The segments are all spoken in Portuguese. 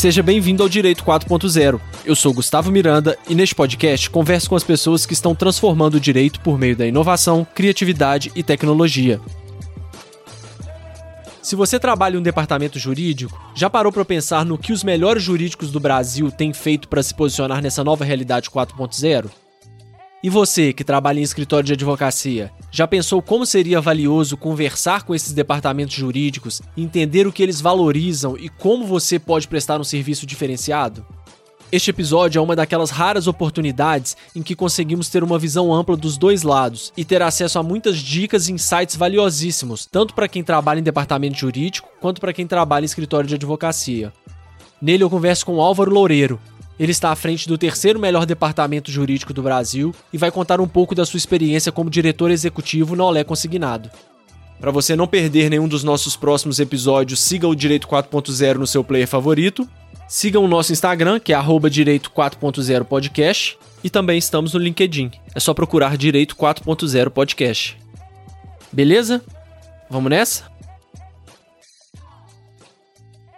Seja bem-vindo ao Direito 4.0. Eu sou Gustavo Miranda e neste podcast converso com as pessoas que estão transformando o direito por meio da inovação, criatividade e tecnologia. Se você trabalha em um departamento jurídico, já parou para pensar no que os melhores jurídicos do Brasil têm feito para se posicionar nessa nova realidade 4.0? E você, que trabalha em escritório de advocacia, já pensou como seria valioso conversar com esses departamentos jurídicos, entender o que eles valorizam e como você pode prestar um serviço diferenciado? Este episódio é uma daquelas raras oportunidades em que conseguimos ter uma visão ampla dos dois lados e ter acesso a muitas dicas e insights valiosíssimos, tanto para quem trabalha em departamento jurídico quanto para quem trabalha em escritório de advocacia. Nele eu converso com Álvaro Loureiro. Ele está à frente do terceiro melhor departamento jurídico do Brasil e vai contar um pouco da sua experiência como diretor executivo na Olé Consignado. Para você não perder nenhum dos nossos próximos episódios, siga o Direito 4.0 no seu player favorito, siga o nosso Instagram, que é @Direito4.0podcast, e também estamos no LinkedIn. É só procurar Direito 4.0 Podcast. Beleza? Vamos nessa?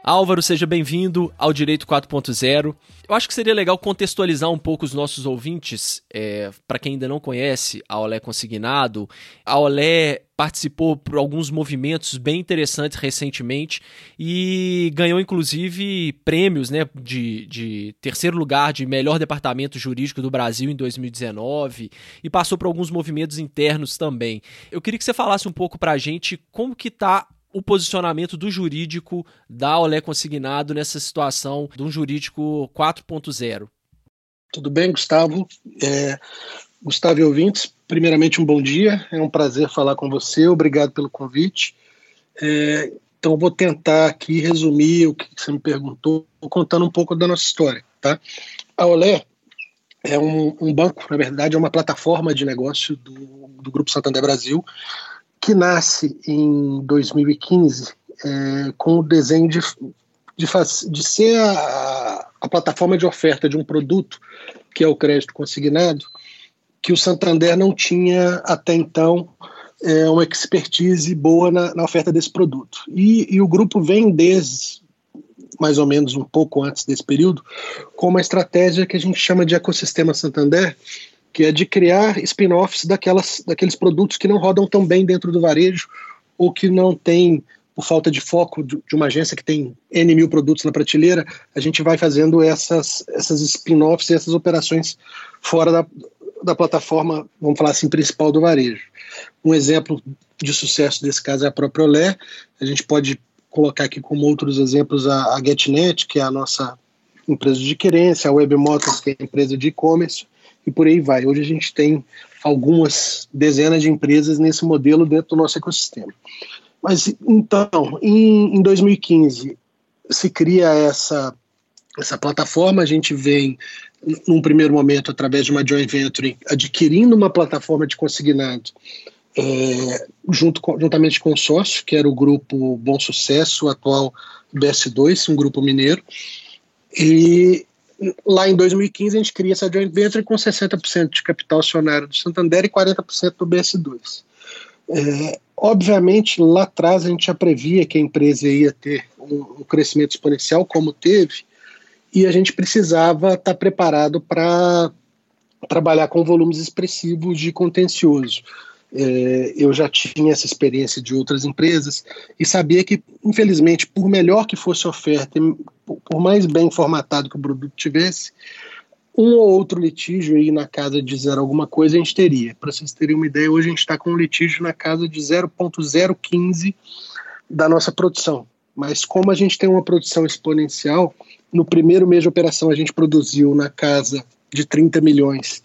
Álvaro, seja bem-vindo ao Direito 4.0. Eu acho que seria legal contextualizar um pouco os nossos ouvintes. Para quem ainda não conhece a Olé Consignado, a Olé participou por alguns movimentos bem interessantes recentemente e ganhou, inclusive, prêmios, né, de terceiro lugar de melhor departamento jurídico do Brasil em 2019 e passou por alguns movimentos internos também. Eu queria que você falasse um pouco para a gente como que está o posicionamento do jurídico da Olé Consignado nessa situação de um jurídico 4.0. Tudo bem, Gustavo? Gustavo e ouvintes, primeiramente um bom dia, é um prazer falar com você, obrigado pelo convite. Então vou tentar aqui resumir o que você me perguntou, contando um pouco da nossa história, tá? A Olé é um banco, na verdade é uma plataforma de negócio do Grupo Santander Brasil, que nasce em 2015 com o desenho de ser a plataforma de oferta de um produto, que é o crédito consignado, que o Santander não tinha até então uma expertise boa na oferta desse produto. E o grupo vem desde, mais ou menos um pouco antes desse período, com uma estratégia que a gente chama de ecossistema Santander, que é de criar spin-offs daqueles produtos que não rodam tão bem dentro do varejo ou que não tem, por falta de foco de uma agência que tem N mil produtos na prateleira, a gente vai fazendo essas spin-offs e essas operações fora da plataforma, vamos falar assim, principal do varejo. Um exemplo de sucesso desse caso é a própria Olé. A gente pode colocar aqui como outros exemplos a GetNet, que é a nossa empresa de querência, a WebMotors, que é a empresa de e-commerce, e por aí vai. Hoje a gente tem algumas dezenas de empresas nesse modelo dentro do nosso ecossistema. Mas, então, em 2015, se cria essa plataforma, a gente vem, num primeiro momento, através de uma joint venture, adquirindo uma plataforma de consignado, juntamente com o sócio, que era o grupo Bom Sucesso, o atual BS2, um grupo mineiro, e lá em 2015 a gente cria essa joint venture com 60% de capital acionário do Santander e 40% do BS2. Obviamente lá atrás a gente já previa que a empresa ia ter um crescimento exponencial como teve e a gente precisava estar preparado para trabalhar com volumes expressivos de contencioso. Eu já tinha essa experiência de outras empresas e sabia que, infelizmente, por melhor que fosse a oferta, por mais bem formatado que o produto tivesse, um ou outro litígio aí na casa de zero alguma coisa a gente teria. Para vocês terem uma ideia, hoje a gente está com um litígio na casa de 0,015 da nossa produção. Mas como a gente tem uma produção exponencial, no primeiro mês de operação a gente produziu na casa de 30 milhões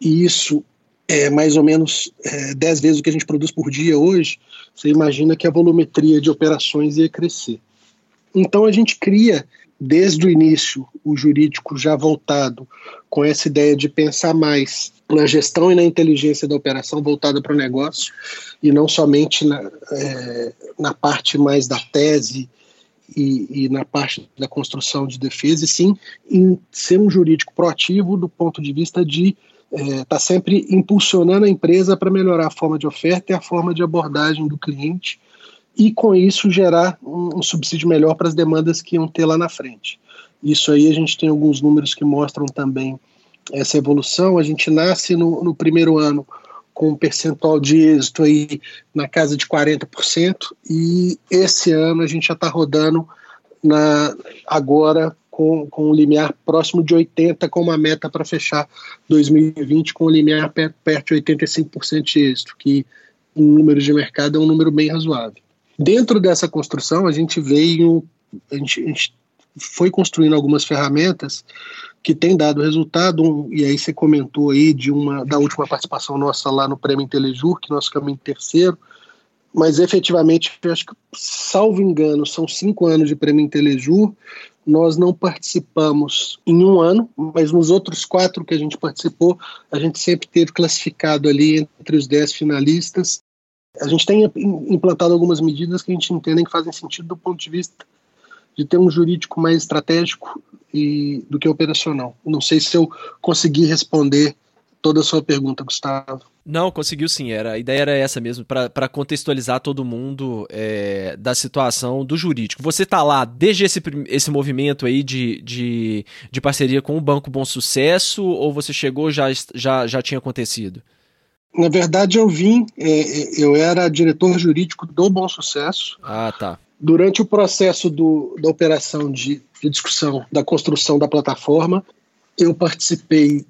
e isso é mais ou menos 10 vezes o que a gente produz por dia hoje, você imagina que a volumetria de operações ia crescer. Então a gente cria, desde o início, o jurídico já voltado com essa ideia de pensar mais na gestão e na inteligência da operação voltada para o negócio, e não somente na parte mais da tese e na parte da construção de defesa, e sim em ser um jurídico proativo do ponto de vista de está sempre impulsionando a empresa para melhorar a forma de oferta e a forma de abordagem do cliente e com isso gerar um subsídio melhor para as demandas que iam ter lá na frente. Isso aí a gente tem alguns números que mostram também essa evolução. A gente nasce no primeiro ano com um percentual de êxito aí na casa de 40%, e esse ano a gente já está rodando agora com um limiar próximo de 80%, com uma meta para fechar 2020 com um limiar perto de 85% de êxito, que em números de mercado é um número bem razoável. Dentro dessa construção, a gente foi construindo algumas ferramentas que tem dado resultado, e aí você comentou aí da última participação nossa lá no Prêmio Intellijur, que nós ficamos em terceiro, mas efetivamente, eu acho que, salvo engano, são 5 anos de Prêmio Intellijur, nós não participamos em um ano, mas nos outros 4 que a gente participou, a gente sempre teve classificado ali entre os 10 finalistas. A gente tem implantado algumas medidas que a gente entende que fazem sentido do ponto de vista de ter um jurídico mais estratégico do que operacional. Não sei se eu consegui responder toda a sua pergunta, Gustavo. Não, conseguiu sim. A ideia era essa mesmo, para contextualizar todo mundo da situação do jurídico. Você está lá desde esse movimento aí de parceria com o Banco Bom Sucesso, ou você chegou e já tinha acontecido? Na verdade, eu vim, eu era diretor jurídico do Bom Sucesso. Ah, tá. Durante o processo da operação de discussão da construção da plataforma, eu participei,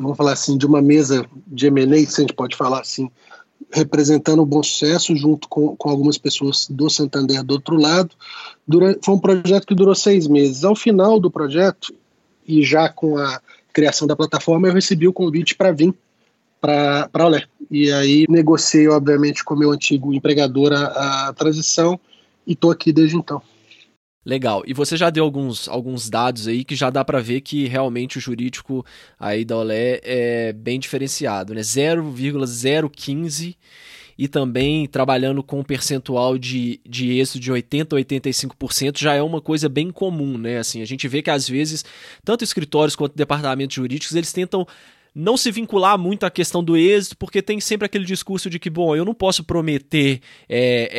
vamos falar assim, de uma mesa de M&A, se a gente pode falar assim, representando o Bom Sucesso, junto com algumas pessoas do Santander do outro lado. Foi um projeto que durou 6 meses. Ao final do projeto, e já com a criação da plataforma, eu recebi o convite para vir para a Olé. E aí negociei, obviamente, com o meu antigo empregador a transição, e estou aqui desde então. Legal. E você já deu alguns dados aí que já dá para ver que realmente o jurídico aí da Olé é bem diferenciado, né? 0,015, e também trabalhando com um percentual de êxito de 80% a 85% já é uma coisa bem comum, né? Assim, a gente vê que às vezes tanto escritórios quanto departamentos jurídicos, eles tentam não se vincular muito à questão do êxito, porque tem sempre aquele discurso de que, bom, eu não posso prometer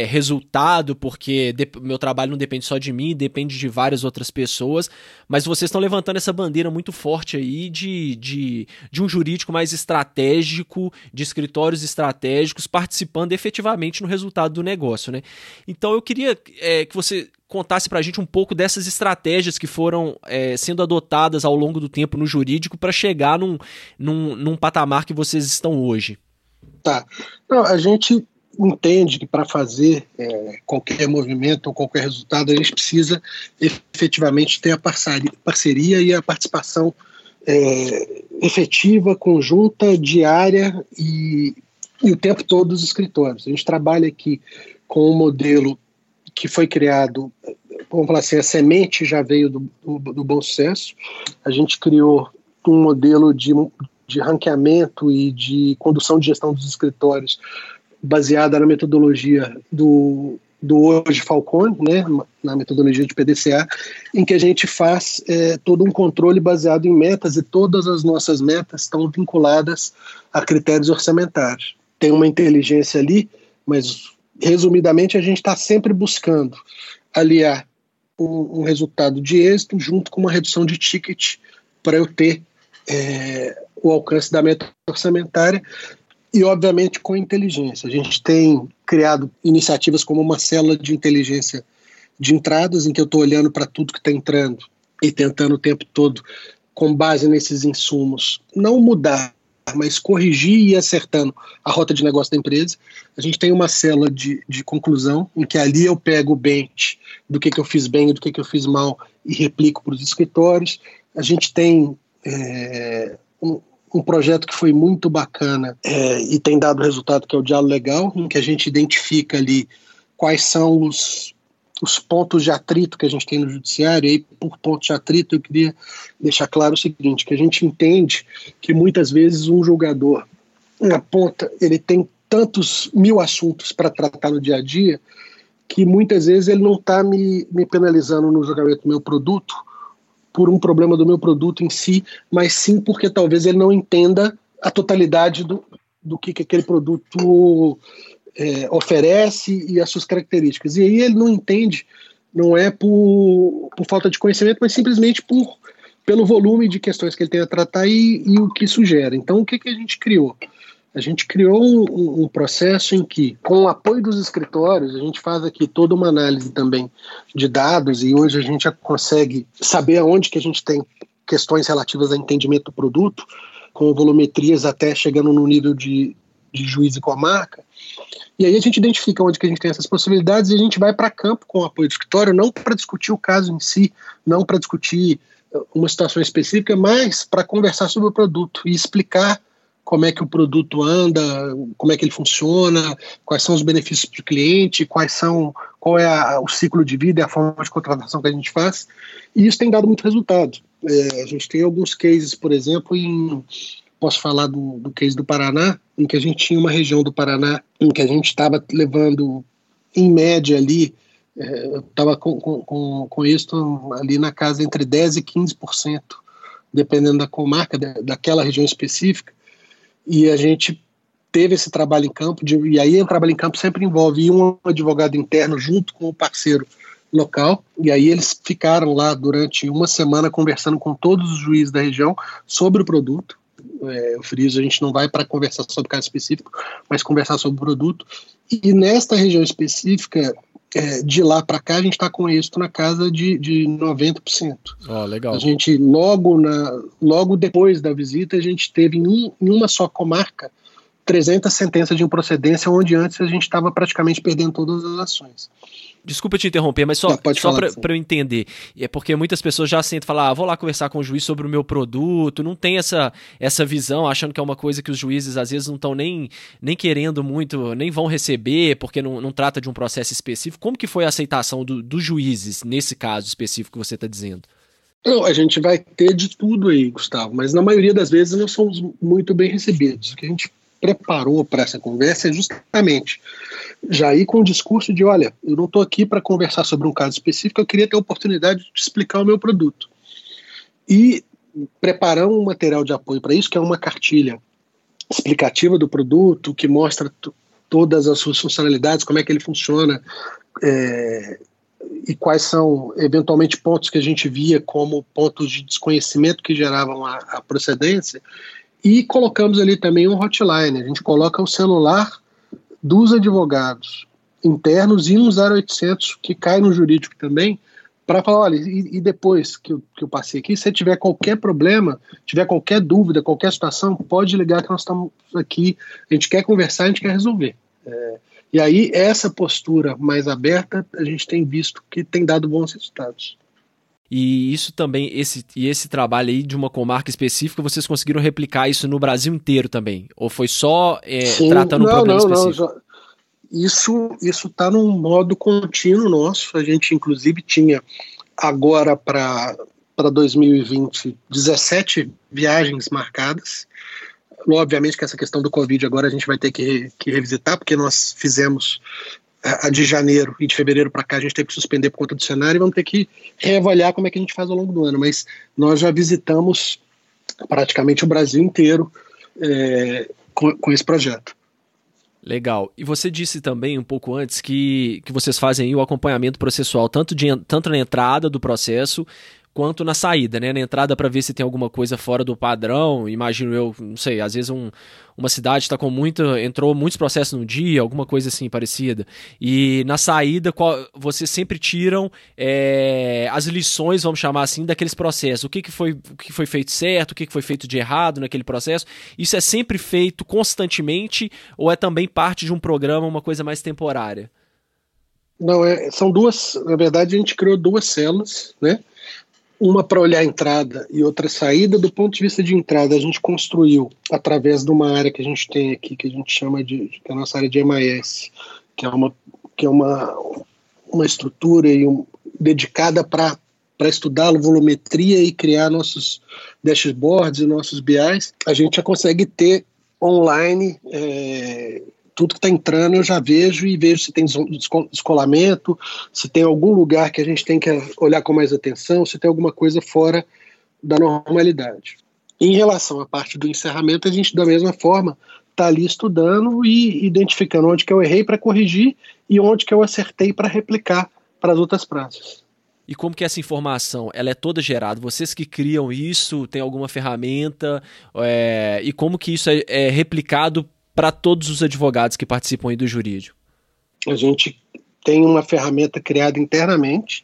resultado, porque meu trabalho não depende só de mim, depende de várias outras pessoas, mas vocês estão levantando essa bandeira muito forte aí de um jurídico mais estratégico, de escritórios estratégicos, participando efetivamente no resultado do negócio, né? Então eu queria que você contasse para a gente um pouco dessas estratégias que foram sendo adotadas ao longo do tempo no jurídico para chegar num patamar que vocês estão hoje. Tá. Não, a gente entende que para fazer qualquer movimento ou qualquer resultado, a gente precisa efetivamente ter a parceria e a participação efetiva, conjunta, diária e o tempo todo dos escritórios. A gente trabalha aqui com um modelo que foi criado, vamos falar assim, a semente já veio do Bom Sucesso. A gente criou um modelo de ranqueamento e de condução de gestão dos escritórios baseada na metodologia do hoje Falconi, né, na metodologia de PDCA, em que a gente faz todo um controle baseado em metas, e todas as nossas metas estão vinculadas a critérios orçamentários. Tem uma inteligência ali, mas resumidamente, a gente está sempre buscando aliar um resultado de êxito junto com uma redução de ticket para eu ter o alcance da meta orçamentária, e, obviamente, com inteligência. A gente tem criado iniciativas como uma célula de inteligência de entradas, em que eu estou olhando para tudo que está entrando e tentando o tempo todo, com base nesses insumos, não mudar, mas corrigir e acertando a rota de negócio da empresa. A gente tem uma célula de conclusão, em que ali eu pego o bench do que eu fiz bem e do que eu fiz mal e replico para os escritórios. A gente tem um projeto que foi muito bacana e tem dado resultado, que é o Diálogo Legal, em que a gente identifica ali quais são os pontos de atrito que a gente tem no judiciário. E aí, por pontos de atrito, eu queria deixar claro o seguinte, que a gente entende que muitas vezes um julgador, na ponta, ele tem tantos mil assuntos para tratar no dia a dia, que muitas vezes ele não está me penalizando no julgamento do meu produto por um problema do meu produto em si, mas sim porque talvez ele não entenda a totalidade do que aquele produto oferece e as suas características. E aí ele não entende Não é por falta de conhecimento, mas simplesmente pelo volume de questões que ele tem a tratar e o que isso gera. Então, o que a gente criou? A gente criou um processo em que, com o apoio dos escritórios, a gente faz aqui toda uma análise também de dados, e hoje a gente já consegue saber aonde que a gente tem questões relativas a entendimento do produto, com volumetrias até chegando no nível de juiz e comarca. E aí a gente identifica onde que a gente tem essas possibilidades e a gente vai para campo com o apoio do escritório, não para discutir o caso em si, não para discutir uma situação específica, mas para conversar sobre o produto e explicar como é que o produto anda, como é que ele funciona, quais são os benefícios para o cliente, qual é o ciclo de vida e a forma de contratação que a gente faz. E isso tem dado muito resultado. A gente tem alguns cases, por exemplo, posso falar do case do Paraná, em que a gente tinha uma região do Paraná em que a gente estava levando, em média ali, estava com isso ali na casa entre 10% e 15%, dependendo da comarca, daquela região específica. E a gente teve esse trabalho em campo, e aí o trabalho em campo sempre envolve um advogado interno junto com o parceiro local, e aí eles ficaram lá durante uma semana conversando com todos os juízes da região sobre o produto. Eu friso, a gente não vai para conversar sobre caso específico, mas conversar sobre o produto. E nesta região específica, de lá para cá, a gente está com êxito na casa de 90%. Ah, legal. A gente, logo depois da visita, a gente teve em uma só comarca 300 sentenças de improcedência, onde antes a gente estava praticamente perdendo todas as ações. Desculpa te interromper, mas só para eu entender. É porque muitas pessoas já sentem falar, vou lá conversar com o juiz sobre o meu produto, não tem essa visão, achando que é uma coisa que os juízes às vezes não estão nem querendo muito, nem vão receber, porque não trata de um processo específico. Como que foi a aceitação dos juízes nesse caso específico que você está dizendo? Não, a gente vai ter de tudo aí, Gustavo, mas na maioria das vezes nós somos muito bem recebidos. O que a gente preparou para essa conversa é justamente já ir com o discurso de, olha, eu não estou aqui para conversar sobre um caso específico, eu queria ter a oportunidade de explicar o meu produto. E preparar um material de apoio para isso, que é uma cartilha explicativa do produto, que mostra todas as suas funcionalidades, como é que ele funciona, e quais são, eventualmente, pontos que a gente via como pontos de desconhecimento que geravam a procedência. E colocamos ali também um hotline, a gente coloca o celular dos advogados internos e um 0800 que cai no jurídico também, para falar, olha, e depois que eu passei aqui, se tiver qualquer problema, tiver qualquer dúvida, qualquer situação, pode ligar que nós estamos aqui, a gente quer conversar, a gente quer resolver. E aí essa postura mais aberta, a gente tem visto que tem dado bons resultados. E isso também, esse trabalho aí de uma comarca específica, vocês conseguiram replicar isso no Brasil inteiro também? Ou foi só tratando um problema específico? Não. Isso está num modo contínuo nosso. A gente, inclusive, tinha agora para 2020 17 viagens marcadas. Obviamente que essa questão do Covid agora a gente vai ter que revisitar, porque nós fizemos a de janeiro e de fevereiro para cá a gente teve que suspender por conta do cenário e vamos ter que reavaliar como é que a gente faz ao longo do ano, mas nós já visitamos praticamente o Brasil inteiro com esse projeto. Legal. E você disse também um pouco antes que vocês fazem aí o acompanhamento processual, tanto na entrada do processo quanto na saída, né? Na entrada para ver se tem alguma coisa fora do padrão, imagino eu, não sei, às vezes uma cidade está entrou muitos processos no dia, alguma coisa assim parecida, e na saída vocês sempre tiram as lições, vamos chamar assim, daqueles processos, o que foi feito certo, o que foi feito de errado naquele processo. Isso é sempre feito constantemente ou é também parte de um programa, uma coisa mais temporária? Não, são duas, na verdade a gente criou duas células, né? Uma para olhar a entrada e outra a saída. Do ponto de vista de entrada, a gente construiu, através de uma área que a gente tem aqui, que a gente chama que é a nossa área de MIS, que é uma estrutura dedicada para estudar a volumetria e criar nossos dashboards e nossos BIs. A gente já consegue ter online tudo que está entrando, eu já vejo e vejo se tem descolamento, se tem algum lugar que a gente tem que olhar com mais atenção, se tem alguma coisa fora da normalidade. Em relação à parte do encerramento, a gente, da mesma forma, está ali estudando e identificando onde que eu errei para corrigir e onde que eu acertei para replicar, para as outras praças. E como que essa informação, ela é toda gerada? Vocês que criam isso, tem alguma ferramenta? E como que isso é replicado para todos os advogados que participam aí do jurídico? A gente tem uma ferramenta criada internamente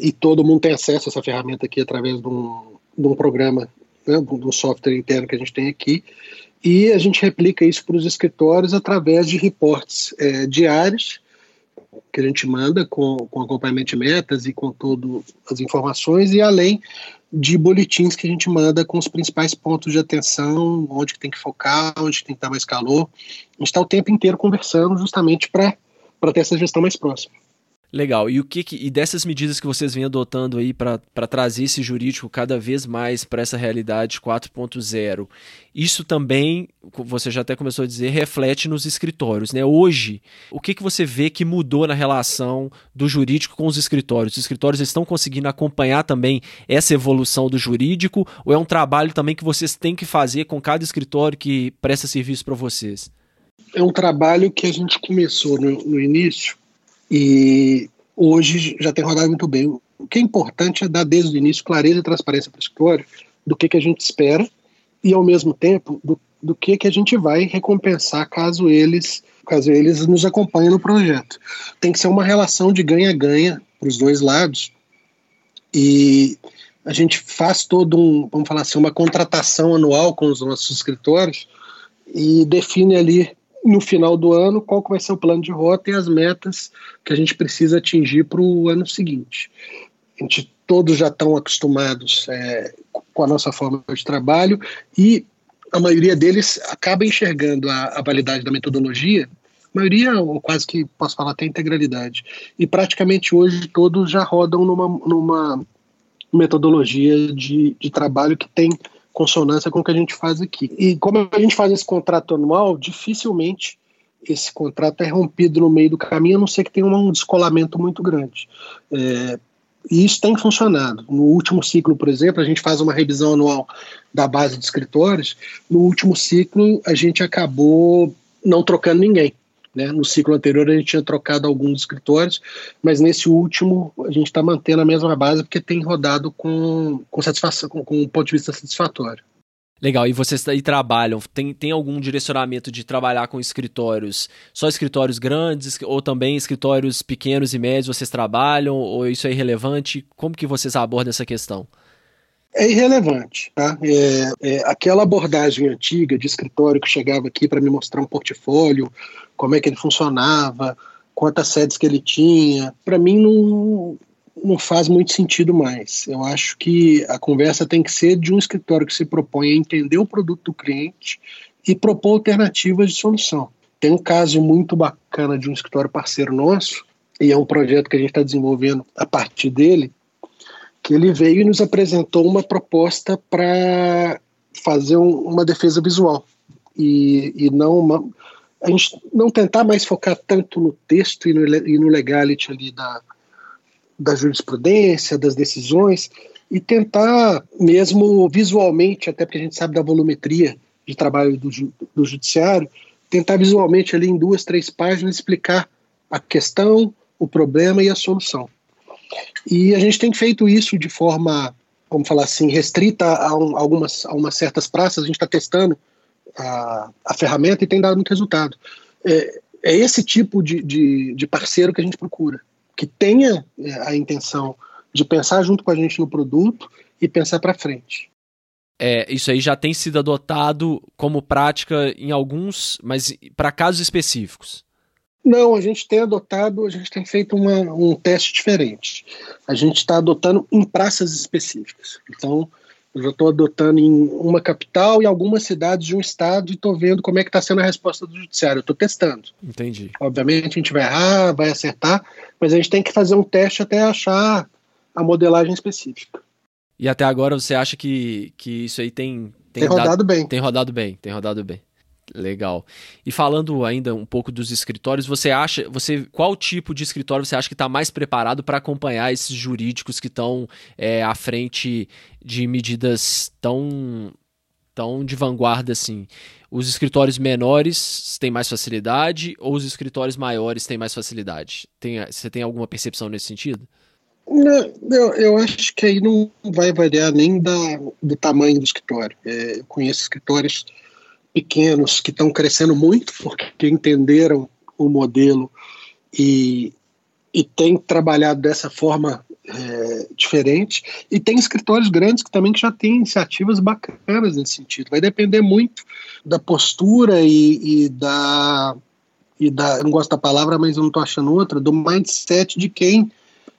e todo mundo tem acesso a essa ferramenta aqui através de um programa, né, de um software interno que a gente tem aqui. E a gente replica isso para os escritórios através de reportes diários que a gente manda com acompanhamento de metas e com todas as informações, e além de boletins que a gente manda com os principais pontos de atenção, onde que tem que focar, onde que tem que dar mais calor. A gente está o tempo inteiro conversando justamente para ter essa gestão mais próxima. Legal. E e dessas medidas que vocês vêm adotando aí para trazer esse jurídico cada vez mais para essa realidade 4.0, isso também, você já até começou a dizer, reflete nos escritórios, né? Hoje, o que você vê que mudou na relação do jurídico com os escritórios? Os escritórios estão conseguindo acompanhar também essa evolução do jurídico, ou é um trabalho também que vocês têm que fazer com cada escritório que presta serviço para vocês? É um trabalho que a gente começou no início, e hoje já tem rodado muito bem. O que é importante é dar desde o início clareza e transparência para o escritório do que a gente espera e, ao mesmo tempo, do que a gente vai recompensar caso eles nos acompanhem no projeto. Tem que ser uma relação de ganha-ganha para os dois lados, e a gente faz todo vamos falar assim, uma contratação anual com os nossos escritórios e define ali no final do ano qual vai ser o plano de rota e as metas que a gente precisa atingir para o ano seguinte. A gente todos já estão acostumados com a nossa forma de trabalho, e a maioria deles acaba enxergando a validade da metodologia, a maioria, ou quase que posso falar até a integralidade, e praticamente hoje todos já rodam numa metodologia de trabalho que tem consonância com o que a gente faz aqui. E como a gente faz esse contrato anual, dificilmente esse contrato é rompido no meio do caminho, a não ser que tenha um descolamento muito grande. E isso tem funcionado. No último ciclo, por exemplo, a gente faz uma revisão anual da base de escritórios. No último ciclo, a gente acabou não trocando ninguém, né? No ciclo anterior, a gente tinha trocado alguns escritórios, mas nesse último, a gente está mantendo a mesma base, porque tem rodado com satisfação, com um ponto de vista satisfatório. Legal. E vocês aí trabalham, tem algum direcionamento de trabalhar com escritórios, só escritórios grandes, ou também escritórios pequenos e médios vocês trabalham, ou isso é irrelevante? Como que vocês abordam essa questão? É irrelevante, tá? Aquela abordagem antiga de escritório que chegava aqui para me mostrar um portfólio, como é que ele funcionava, quantas sedes que ele tinha, para mim não faz muito sentido mais. Eu acho que a conversa tem que ser de um escritório que se propõe a entender o produto do cliente e propor alternativas de solução. Tem um caso muito bacana de um escritório parceiro nosso, e é um projeto que a gente está desenvolvendo a partir dele, que ele veio e nos apresentou uma proposta para fazer uma defesa visual e não a gente não tentar mais focar tanto no texto e no legality ali da jurisprudência, das decisões, e tentar mesmo visualmente, até porque a gente sabe da volumetria de trabalho do judiciário, tentar visualmente ali em 2-3 páginas explicar a questão, o problema e a solução. E a gente tem feito isso de forma, vamos falar assim, restrita a algumas certas praças. A gente está testando a ferramenta e tem dado muito resultado. É esse tipo de parceiro que a gente procura, que tenha a intenção de pensar junto com a gente no produto e pensar para frente. Isso aí já tem sido adotado como prática em alguns, mas para casos específicos? Não, a gente tem feito um teste diferente. A gente está adotando em praças específicas. Então, eu já estou adotando em uma capital e algumas cidades de um estado e estou vendo como é que está sendo a resposta do judiciário. Estou testando. Entendi. Obviamente, a gente vai errar, vai acertar, mas a gente tem que fazer um teste até achar a modelagem específica. E até agora você acha que isso aí tem rodado bem? Tem rodado bem. Legal. E falando ainda um pouco dos escritórios, qual tipo de escritório você acha que está mais preparado para acompanhar esses jurídicos que estão à frente de medidas tão Então, de vanguarda, assim, os escritórios menores têm mais facilidade ou os escritórios maiores têm mais facilidade? Você tem alguma percepção nesse sentido? Não, eu acho que aí não vai variar nem do tamanho do escritório. Eu conheço escritórios pequenos que estão crescendo muito porque entenderam o modelo e têm trabalhado dessa forma diferente, e tem escritórios grandes que também já têm iniciativas bacanas nesse sentido. Vai depender muito da postura e da eu não gosto da palavra, mas eu não estou achando outra, do mindset de quem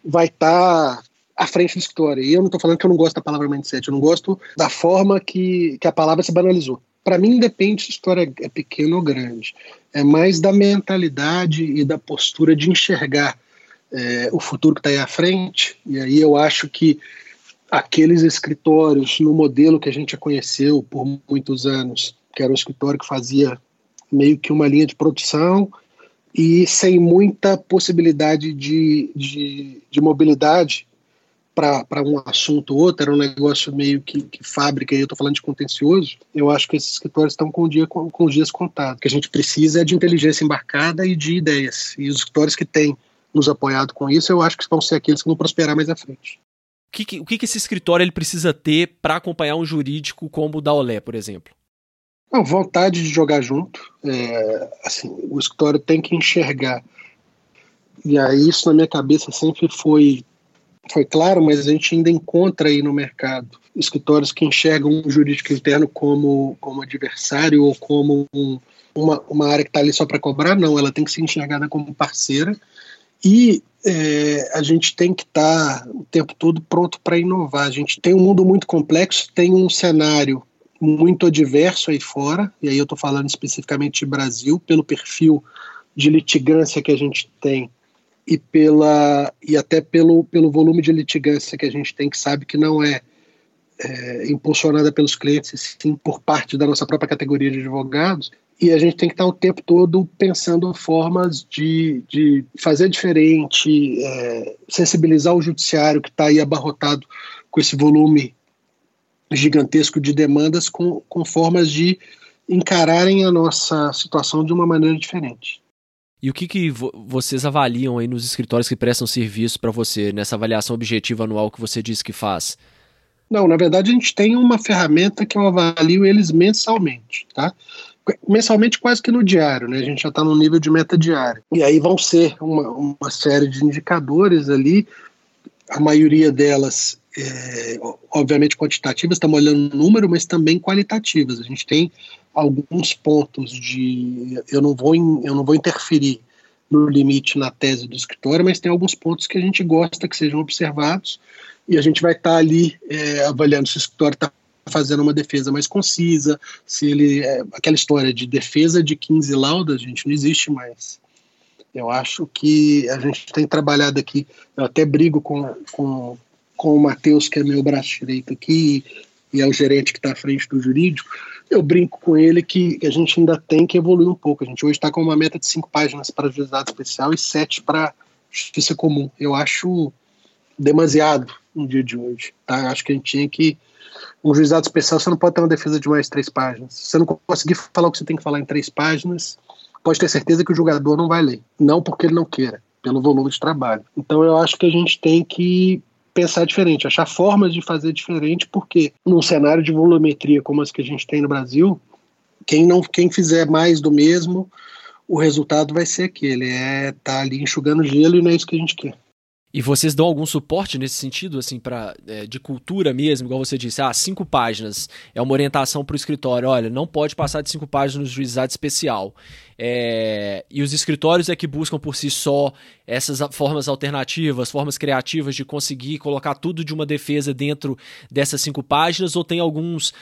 vai estar à frente do escritório. E eu não estou falando que eu não gosto da palavra mindset, eu não gosto da forma que a palavra se banalizou. Para mim, depende se a história é pequena ou grande. É mais da mentalidade e da postura de enxergar o futuro que está aí à frente. E aí eu acho que aqueles escritórios, no modelo que a gente já conheceu por muitos anos, que era um escritório que fazia meio que uma linha de produção e sem muita possibilidade de mobilidade para um assunto ou outro, era um negócio meio que fábrica, e eu estou falando de contencioso. Eu acho que esses escritórios estão com os dias contados. O que a gente precisa é de inteligência embarcada e de ideias, e os escritórios que têm nos apoiado com isso, eu acho que vão ser aqueles que vão prosperar mais à frente. O que esse escritório ele precisa ter para acompanhar um jurídico como o da Olé, por exemplo? Não, vontade de jogar junto. O escritório tem que enxergar. E aí isso na minha cabeça sempre foi claro, mas a gente ainda encontra aí no mercado escritórios que enxergam o jurídico interno como adversário ou como uma área que está ali só para cobrar. Não, ela tem que ser enxergada como parceira. E a gente tem que estar o tempo todo pronto para inovar. A gente tem um mundo muito complexo, tem um cenário muito diverso aí fora, e aí eu estou falando especificamente de Brasil, pelo perfil de litigância que a gente tem e até pelo volume de litigância que a gente tem, que sabe que não é impulsionada pelos clientes, sim por parte da nossa própria categoria de advogados. E a gente tem que estar o tempo todo pensando formas de fazer diferente, sensibilizar o judiciário que está aí abarrotado com esse volume gigantesco de demandas, com formas de encararem a nossa situação de uma maneira diferente. E o que vocês avaliam aí nos escritórios que prestam serviço para você, nessa avaliação objetiva anual que você disse que faz? Não, na verdade a gente tem uma ferramenta que eu avalio eles mensalmente, tá? Mensalmente quase que no diário, né? A gente já está no nível de meta diária. E aí vão ser uma série de indicadores ali, a maioria delas, obviamente, quantitativas, estamos olhando o número, mas também qualitativas. A gente tem alguns pontos de... Eu não vou interferir no limite na tese do escritório, mas tem alguns pontos que a gente gosta que sejam observados, e a gente vai estar ali avaliando se o escritório está fazendo uma defesa mais concisa, se ele... Aquela história de defesa de 15 laudas, gente, não existe mais. Eu acho que a gente tem trabalhado aqui, eu até brigo com o Matheus, que é meu braço direito aqui, e é o gerente que está à frente do jurídico, eu brinco com ele que a gente ainda tem que evoluir um pouco. A gente hoje está com uma meta de 5 páginas para juizado especial e 7 para justiça comum. Eu acho demasiado no dia de hoje, tá? Acho que a gente tinha que... Um juizado especial, você não pode ter uma defesa de mais 3 páginas. Se você não conseguir falar o que você tem que falar em 3 páginas, pode ter certeza que o julgador não vai ler. Não porque ele não queira, pelo volume de trabalho. Então eu acho que a gente tem que pensar diferente, achar formas de fazer diferente, porque num cenário de volumetria como as que a gente tem no Brasil, quem fizer mais do mesmo, o resultado vai ser aquele. Tá ali enxugando gelo, e não é isso que a gente quer. E vocês dão algum suporte nesse sentido, assim, de cultura mesmo, igual você disse, 5 páginas é uma orientação para o escritório, olha, não pode passar de 5 páginas no juizado especial. E os escritórios que buscam por si só essas formas alternativas, formas criativas de conseguir colocar tudo de uma defesa dentro dessas 5 páginas, ou tem alguns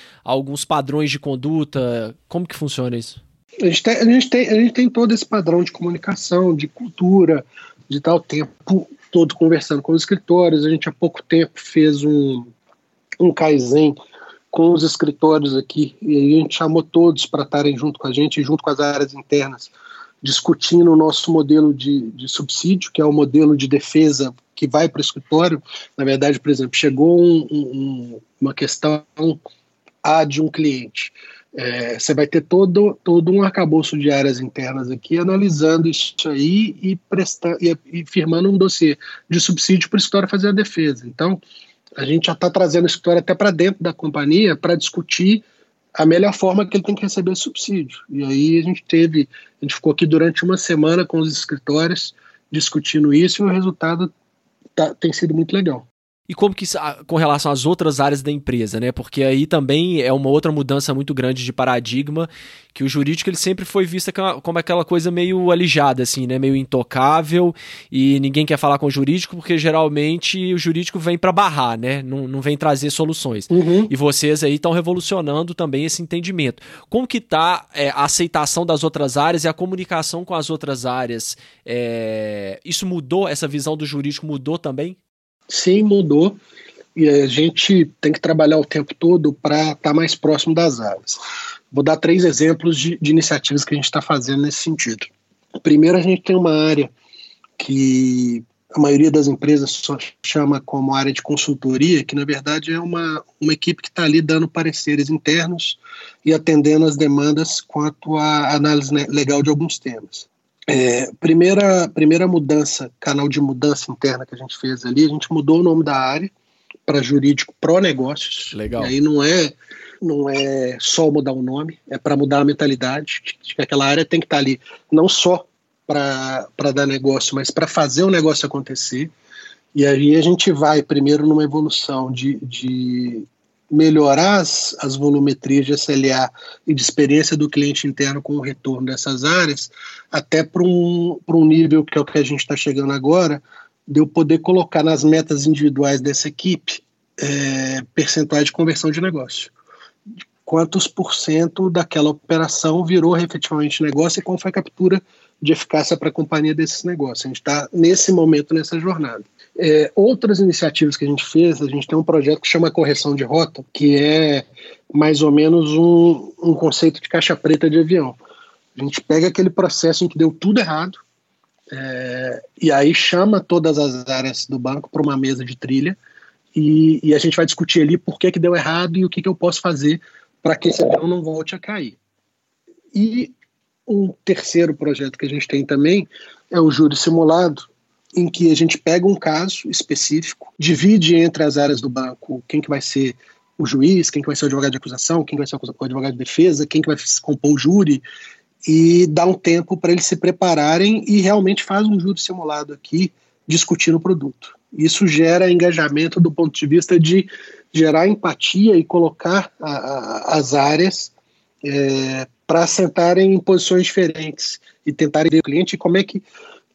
padrões de conduta? Como que funciona isso? A gente tem todo esse padrão de comunicação, de cultura, de tal tempo todo conversando com os escritórios. A gente há pouco tempo fez um Kaizen com os escritórios aqui, e a gente chamou todos para estarem junto com a gente, junto com as áreas internas, discutindo o nosso modelo de subsídio, que é o modelo de defesa que vai para o escritório. Na verdade, por exemplo, chegou uma questão a de um cliente. Você vai ter todo um arcabouço de áreas internas aqui analisando isso aí e, firmando um dossiê de subsídio para o escritório fazer a defesa. Então, a gente já está trazendo o escritório até para dentro da companhia para discutir a melhor forma que ele tem que receber subsídio. E aí a gente ficou aqui durante uma semana com os escritórios discutindo isso e o resultado tem sido muito legal. E como que isso, com relação às outras áreas da empresa, né? Porque aí também é uma outra mudança muito grande de paradigma, que o jurídico ele sempre foi visto como aquela coisa meio alijada, assim, né? Meio intocável, e ninguém quer falar com o jurídico, porque geralmente o jurídico vem para barrar, né? Não vem trazer soluções. Uhum. E vocês aí estão revolucionando também esse entendimento. Como que está a aceitação das outras áreas e a comunicação com as outras áreas? Isso mudou? Essa visão do jurídico mudou também? Sim, mudou, e a gente tem que trabalhar o tempo todo para estar mais próximo das áreas. Vou dar 3 exemplos de iniciativas que a gente está fazendo nesse sentido. Primeiro, a gente tem uma área que a maioria das empresas só chama como área de consultoria, que na verdade é uma equipe que está ali dando pareceres internos e atendendo as demandas quanto à análise legal de alguns temas. Primeira mudança, canal de mudança interna que a gente fez ali, a gente mudou o nome da área para jurídico pró-negócios. Legal. E aí não é só mudar o nome, é para mudar a mentalidade, de que aquela área tem que estar ali não só para dar negócio, mas para fazer o negócio acontecer. E aí a gente vai primeiro numa evolução de melhorar as volumetrias de SLA e de experiência do cliente interno com o retorno dessas áreas, até para um nível que é o que a gente está chegando agora, de eu poder colocar nas metas individuais dessa equipe percentuais de conversão de negócio. Quantos % daquela operação virou efetivamente negócio e qual foi a captura de eficácia para a companhia desses negócios. A gente está nesse momento, nessa jornada. Outras iniciativas que a gente fez, a gente tem um projeto que chama Correção de Rota, que é mais ou menos um conceito de caixa preta de avião. A gente pega aquele processo em que deu tudo errado, e aí chama todas as áreas do banco para uma mesa de trilha, e a gente vai discutir ali por que deu errado e o que eu posso fazer para que esse avião não volte a cair. E um terceiro projeto que a gente tem também é o júri simulado, em que a gente pega um caso específico, divide entre as áreas do banco quem que vai ser o juiz, quem que vai ser o advogado de acusação, quem que vai ser o advogado de defesa, quem que vai compor o júri, e dá um tempo para eles se prepararem e realmente faz um júri simulado aqui, discutindo o produto. Isso gera engajamento do ponto de vista de gerar empatia e colocar as áreas para sentarem em posições diferentes e tentarem ver o cliente como é que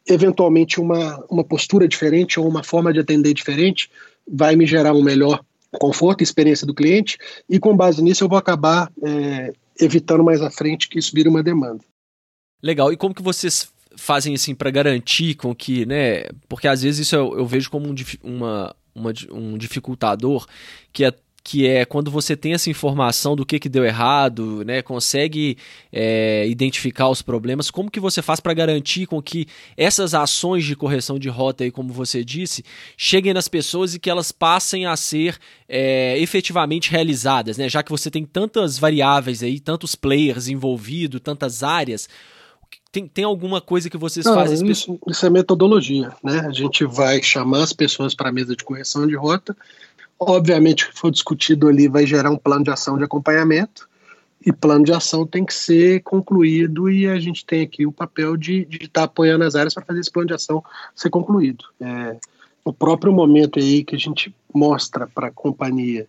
eventualmente uma postura diferente ou uma forma de atender diferente vai me gerar um melhor conforto e experiência do cliente, e com base nisso eu vou acabar evitando mais à frente que isso vire uma demanda. Legal, e como que vocês fazem assim para garantir com que, né, porque às vezes isso eu vejo como um dificultador, que é quando você tem essa informação do que deu errado, né, consegue identificar os problemas, como que você faz para garantir com que essas ações de correção de rota, aí, como você disse, cheguem nas pessoas e que elas passem a ser efetivamente realizadas, né? Já que você tem tantas variáveis, aí, tantos players envolvidos, tantas áreas, tem alguma coisa que vocês fazem? Isso é metodologia, né? A gente vai chamar as pessoas para a mesa de correção de rota. Obviamente, o que for discutido ali vai gerar um plano de ação de acompanhamento, e plano de ação tem que ser concluído, e a gente tem aqui o papel de estar apoiando as áreas para fazer esse plano de ação ser concluído. O próprio momento aí que a gente mostra para a companhia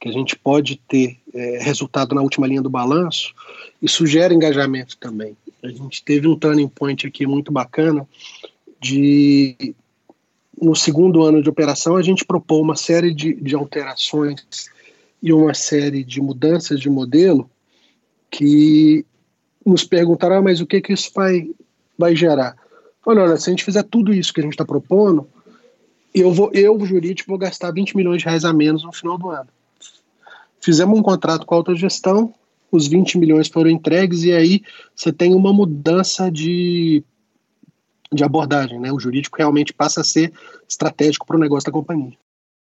que a gente pode ter resultado na última linha do balanço, isso gera engajamento também. A gente teve um turning point aqui muito bacana de... No segundo ano de operação, a gente propôs uma série de alterações e uma série de mudanças de modelo que nos perguntaram, mas o que isso vai gerar? Olha, se a gente fizer tudo isso que a gente está propondo, eu, jurídico, vou gastar R$20 milhões a menos no final do ano. Fizemos um contrato com a autogestão, os 20 milhões foram entregues, e aí você tem uma mudança de abordagem, né? O jurídico realmente passa a ser estratégico para o negócio da companhia.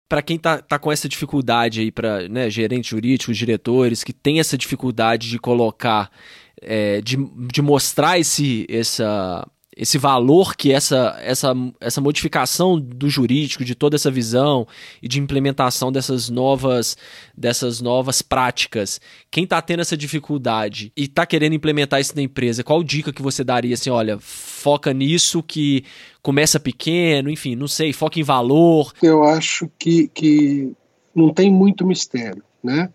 para quem tá com essa dificuldade aí, para, né, gerentes jurídicos, diretores, que tem essa dificuldade de colocar, de mostrar esse valor que essa modificação do jurídico, de toda essa visão e de implementação dessas novas práticas. Quem está tendo essa dificuldade e está querendo implementar isso na empresa, qual dica que você daria? Assim, olha, foca nisso, que começa pequeno, enfim, não sei, foca em valor. Eu acho que não tem muito mistério, né?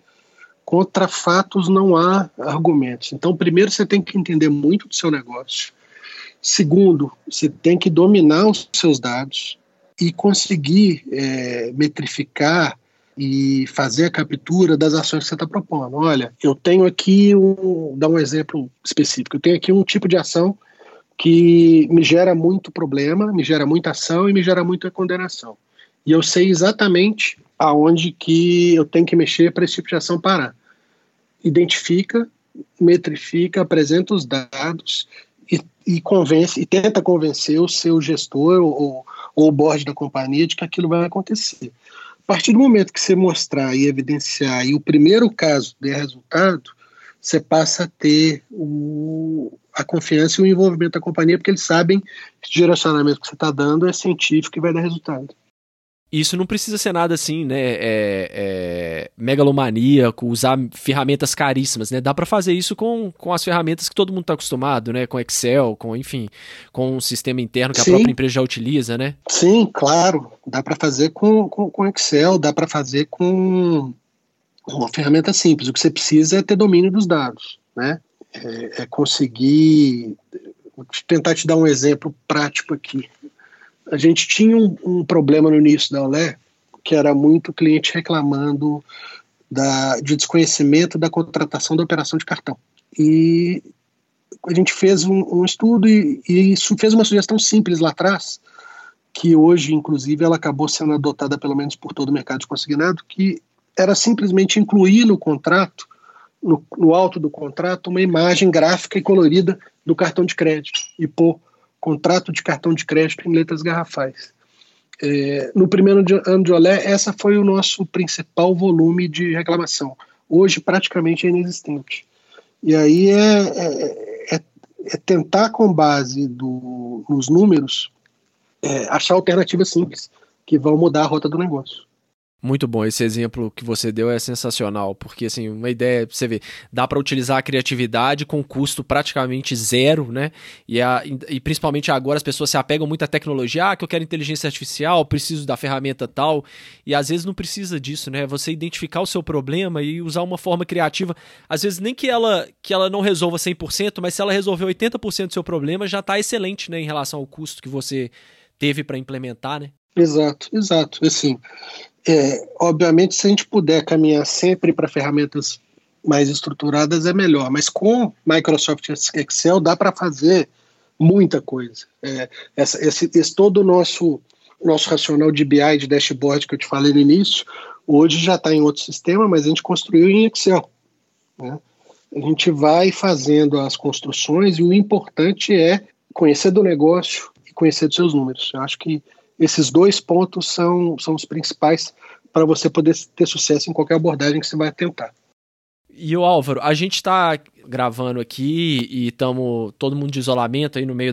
Contra fatos não há argumentos. Então, primeiro, você tem que entender muito do seu negócio. Segundo, você tem que dominar os seus dados e conseguir metrificar e fazer a captura das ações que você está propondo. Olha, eu tenho aqui, vou dar um exemplo específico, eu tenho aqui um tipo de ação que me gera muito problema, me gera muita ação e me gera muita condenação. E eu sei exatamente aonde que eu tenho que mexer para esse tipo de ação parar. Identifica, metrifica, apresenta os dados e convence, e tenta convencer o seu gestor ou o board da companhia de que aquilo vai acontecer. A partir do momento que você mostrar e evidenciar e o primeiro caso der resultado, você passa a ter a confiança e o envolvimento da companhia, porque eles sabem que o direcionamento que você está dando é científico e vai dar resultado. Isso não precisa ser nada assim, né, megalomaníaco, usar ferramentas caríssimas, né? Dá para fazer isso com as ferramentas que todo mundo está acostumado, né? Com Excel, com um sistema interno que a própria empresa já utiliza, né? Sim, claro. Dá para fazer com Excel, dá para fazer com uma ferramenta simples. O que você precisa é ter domínio dos dados, né? É conseguir... Vou tentar te dar um exemplo prático aqui. A gente tinha um problema no início da Olé, que era muito cliente reclamando de desconhecimento da contratação da operação de cartão. E a gente fez um estudo e fez uma sugestão simples lá atrás, que hoje, inclusive, ela acabou sendo adotada pelo menos por todo o mercado de consignado, que era simplesmente incluir no contrato, no alto do contrato, uma imagem gráfica e colorida do cartão de crédito e pôr contrato de cartão de crédito em letras garrafais. No primeiro ano de Olé, essa foi o nosso principal volume de reclamação. Hoje, praticamente, é inexistente. E aí é tentar, com base nos números, achar alternativas simples que vão mudar a rota do negócio. Muito bom, esse exemplo que você deu é sensacional, porque assim, uma ideia, você vê, dá para utilizar a criatividade com custo praticamente zero, né? E principalmente agora as pessoas se apegam muito à tecnologia, que eu quero inteligência artificial, preciso da ferramenta tal, e às vezes não precisa disso, né? Você identificar o seu problema e usar uma forma criativa, às vezes nem que ela não resolva 100%, mas se ela resolver 80% do seu problema, já está excelente, né, em relação ao custo que você teve para implementar, né? Exato, exato, assim... obviamente, se a gente puder caminhar sempre para ferramentas mais estruturadas, é melhor. Mas com Microsoft Excel dá para fazer muita coisa. Todo o nosso racional de BI, de dashboard que eu te falei no início, hoje já está em outro sistema, mas a gente construiu em Excel, né? A gente vai fazendo as construções e o importante é conhecer do negócio e conhecer dos seus números. Eu acho que esses dois pontos são os principais para você poder ter sucesso em qualquer abordagem que você vai tentar. E o Álvaro, a gente está gravando aqui e estamos todo mundo de isolamento aí no meio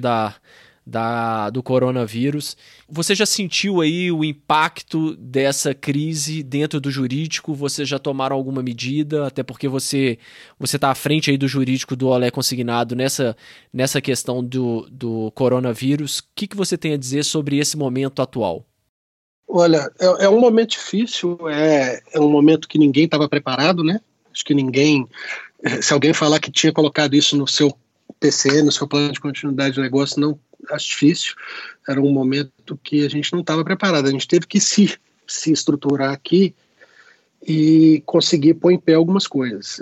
do coronavírus. Você já sentiu aí o impacto dessa crise dentro do jurídico? Vocês já tomaram alguma medida? Até porque você está à frente aí do jurídico do Olé Consignado nessa questão do coronavírus. O que você tem a dizer sobre esse momento atual? Olha, é um momento difícil, é um momento que ninguém estava preparado, né? Acho que ninguém... Se alguém falar que tinha colocado isso no seu PCN, no seu plano de continuidade de negócio, não... Acho difícil, era um momento que a gente não estava preparado, a gente teve que se estruturar aqui e conseguir pôr em pé algumas coisas.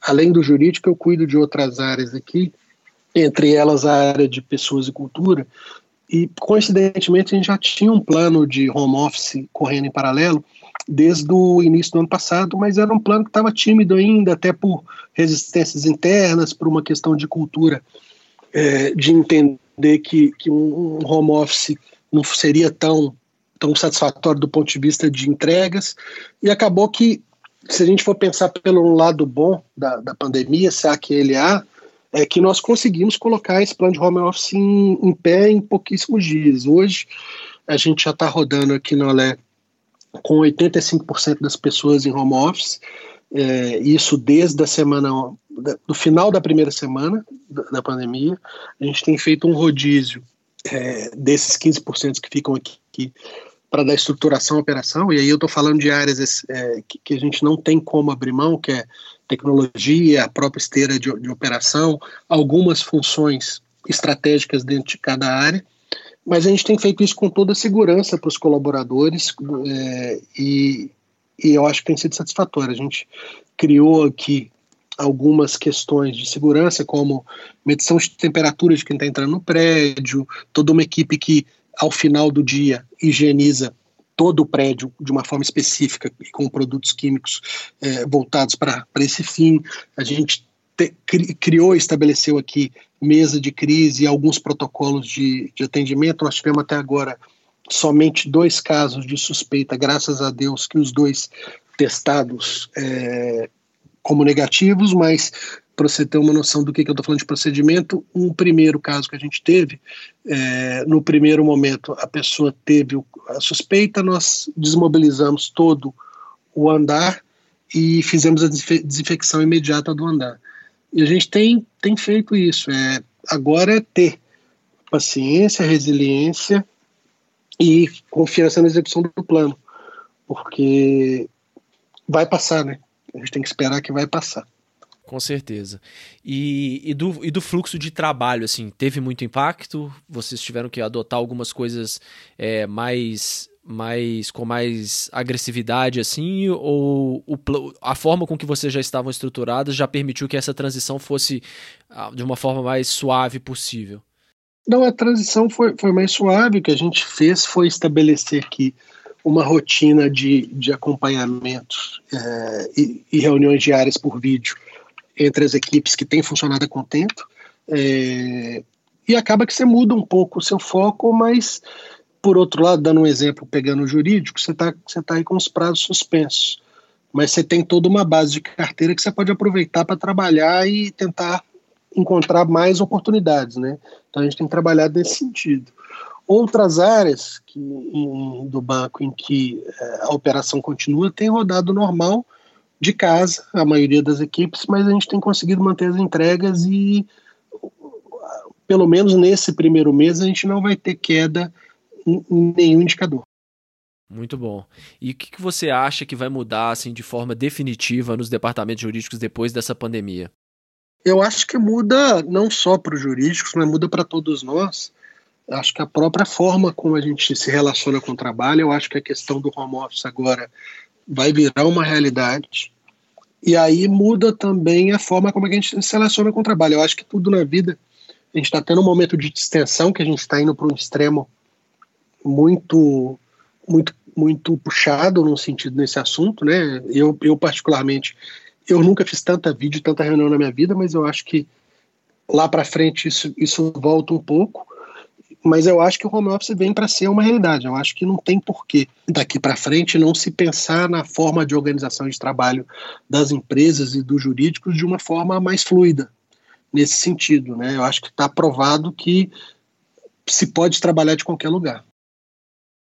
Além do jurídico, eu cuido de outras áreas aqui, entre elas a área de pessoas e cultura, e coincidentemente a gente já tinha um plano de home office correndo em paralelo desde o início do ano passado, mas era um plano que estava tímido ainda, até por resistências internas, por uma questão de cultura, de entender que um home office não seria tão tão satisfatório do ponto de vista de entregas, e acabou que, se a gente for pensar pelo lado bom da pandemia, SAC-LA, é que nós conseguimos colocar esse plano de home office em pé em pouquíssimos dias. Hoje, a gente já está rodando aqui no Olé com 85% das pessoas em home office, isso desde a semana, do final da primeira semana da pandemia. A gente tem feito um rodízio desses 15% que ficam aqui para dar estruturação à operação, e aí eu estou falando de áreas que a gente não tem como abrir mão, que é tecnologia, a própria esteira de operação, algumas funções estratégicas dentro de cada área, mas a gente tem feito isso com toda a segurança para os colaboradores, e eu acho que tem sido satisfatório. A gente criou aqui algumas questões de segurança, como medição de temperatura de quem está entrando no prédio, toda uma equipe que, ao final do dia, higieniza todo o prédio de uma forma específica e com produtos químicos voltados para esse fim. A gente criou e estabeleceu aqui mesa de crise e alguns protocolos de atendimento. Nós tivemos até agora somente 2 casos de suspeita, graças a Deus, que os 2 testados como negativos, mas para você ter uma noção do que eu estou falando de procedimento, um primeiro caso que a gente teve, no primeiro momento a pessoa teve a suspeita, nós desmobilizamos todo o andar e fizemos a desinfecção imediata do andar. E a gente tem feito isso. Agora é ter paciência, resiliência e confiança na execução do plano, porque vai passar, né? A gente tem que esperar que vai passar. Com certeza. E do fluxo de trabalho, assim, teve muito impacto? Vocês tiveram que adotar algumas coisas com mais agressividade, assim? Ou a forma com que vocês já estavam estruturadas já permitiu que essa transição fosse de uma forma mais suave possível? Não, a transição foi mais suave. O que a gente fez foi estabelecer que uma rotina de acompanhamento e reuniões diárias por vídeo entre as equipes, que tem funcionado a contento, e acaba que você muda um pouco o seu foco, mas, por outro lado, dando um exemplo, pegando o jurídico, você tá aí com os prazos suspensos, mas você tem toda uma base de carteira que você pode aproveitar para trabalhar e tentar encontrar mais oportunidades, né? Então a gente tem trabalhado nesse sentido. Outras áreas do banco em que a operação continua tem rodado normal, de casa, a maioria das equipes, mas a gente tem conseguido manter as entregas e, pelo menos nesse primeiro mês, a gente não vai ter queda em nenhum indicador. Muito bom. E o que você acha que vai mudar, assim, de forma definitiva nos departamentos jurídicos depois dessa pandemia? Eu acho que muda não só para os jurídicos, mas muda para todos nós. Acho que a própria forma como a gente se relaciona com o trabalho, eu acho que a questão do home office agora vai virar uma realidade, e aí muda também a forma como a gente se relaciona com o trabalho. Eu acho que tudo na vida, a gente está tendo um momento de distensão, que a gente está indo para um extremo muito, muito, muito puxado no sentido nesse assunto, né? Eu particularmente, eu nunca fiz tanta vídeo, tanta reunião na minha vida, mas eu acho que lá para frente isso volta um pouco. Mas eu acho que o home office vem para ser uma realidade. Eu acho que não tem porquê daqui para frente não se pensar na forma de organização de trabalho das empresas e dos jurídicos de uma forma mais fluida, nesse sentido, né? Eu acho que está provado que se pode trabalhar de qualquer lugar.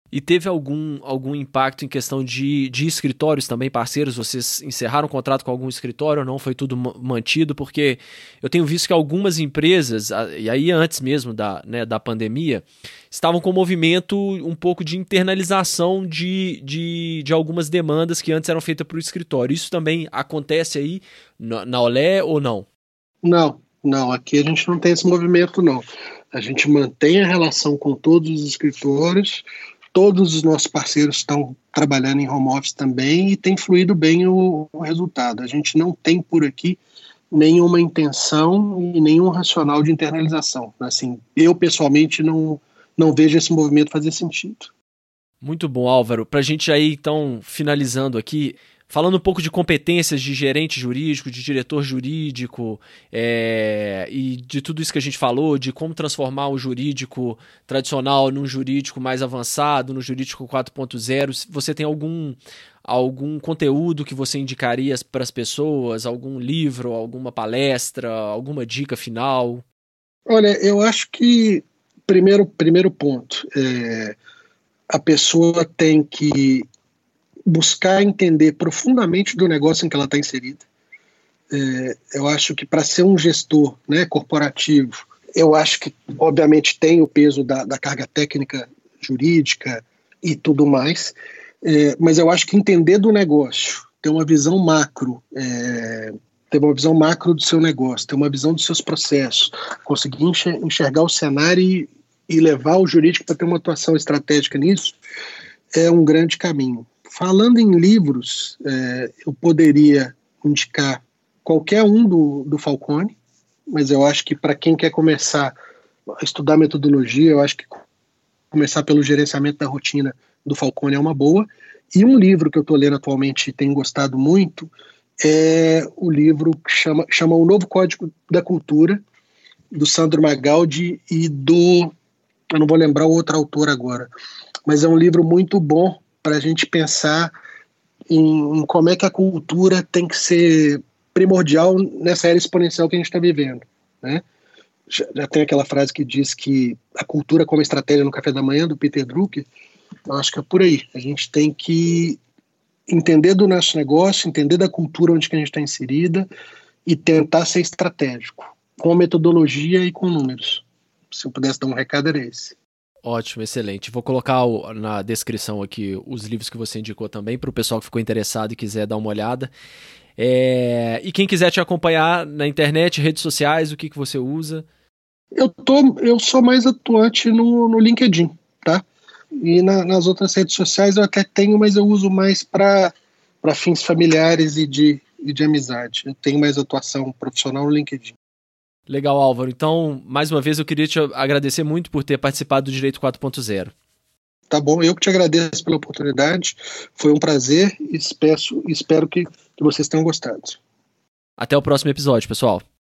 E teve algum impacto em questão de escritórios também, parceiros? Vocês encerraram o contrato com algum escritório ou não? Foi tudo mantido? Porque eu tenho visto que algumas empresas, e aí antes mesmo da pandemia, estavam com um movimento um pouco de internalização de algumas demandas que antes eram feitas para o escritório. Isso também acontece aí na Olé ou não? Não, aqui a gente não tem esse movimento, não. A gente mantém a relação com todos os escritórios. Todos os nossos parceiros estão trabalhando em home office também e tem fluído bem o resultado. A gente não tem por aqui nenhuma intenção e nenhum racional de internalização. Assim, eu, pessoalmente, não vejo esse movimento fazer sentido. Muito bom, Álvaro. Para a gente aí, então, finalizando aqui, falando um pouco de competências de gerente jurídico, de diretor jurídico, e de tudo isso que a gente falou, de como transformar o jurídico tradicional num jurídico mais avançado, no jurídico 4.0. Você tem algum conteúdo que você indicaria para as pessoas? Algum livro, alguma palestra, alguma dica final? Olha, eu acho que, primeiro ponto, a pessoa tem que buscar entender profundamente do negócio em que ela está inserida. Eu acho que para ser um gestor, né, corporativo, eu acho que, obviamente, tem o peso da carga técnica jurídica e tudo mais, mas eu acho que entender do negócio, ter uma visão macro, do seu negócio, ter uma visão dos seus processos, conseguir enxergar o cenário e levar o jurídico para ter uma atuação estratégica nisso, é um grande caminho. Falando em livros, eu poderia indicar qualquer um do Falconi, mas eu acho que para quem quer começar a estudar metodologia, eu acho que começar pelo gerenciamento da rotina do Falconi é uma boa. E um livro que eu estou lendo atualmente e tenho gostado muito é o livro que chama O Novo Código da Cultura, do Sandro Magaldi e do... eu não vou lembrar o outro autor agora, mas é um livro muito bom para a gente pensar em como é que a cultura tem que ser primordial nessa era exponencial que a gente está vivendo, né? Já tem aquela frase que diz que a cultura como estratégia no café da manhã, do Peter Drucker. Eu acho que é por aí. A gente tem que entender do nosso negócio, entender da cultura onde que a gente está inserida e tentar ser estratégico, com metodologia e com números. Se eu pudesse dar um recado, era esse. Ótimo, excelente. Vou colocar na descrição aqui os livros que você indicou também, para o pessoal que ficou interessado e quiser dar uma olhada. E quem quiser te acompanhar na internet, redes sociais, o que você usa? Eu sou mais atuante no LinkedIn, tá? E nas outras redes sociais eu até tenho, mas eu uso mais para fins familiares e de amizade. Eu tenho mais atuação profissional no LinkedIn. Legal, Álvaro. Então, mais uma vez, eu queria te agradecer muito por ter participado do Direito 4.0. Tá bom, eu que te agradeço pela oportunidade. Foi um prazer e espero que vocês tenham gostado. Até o próximo episódio, pessoal.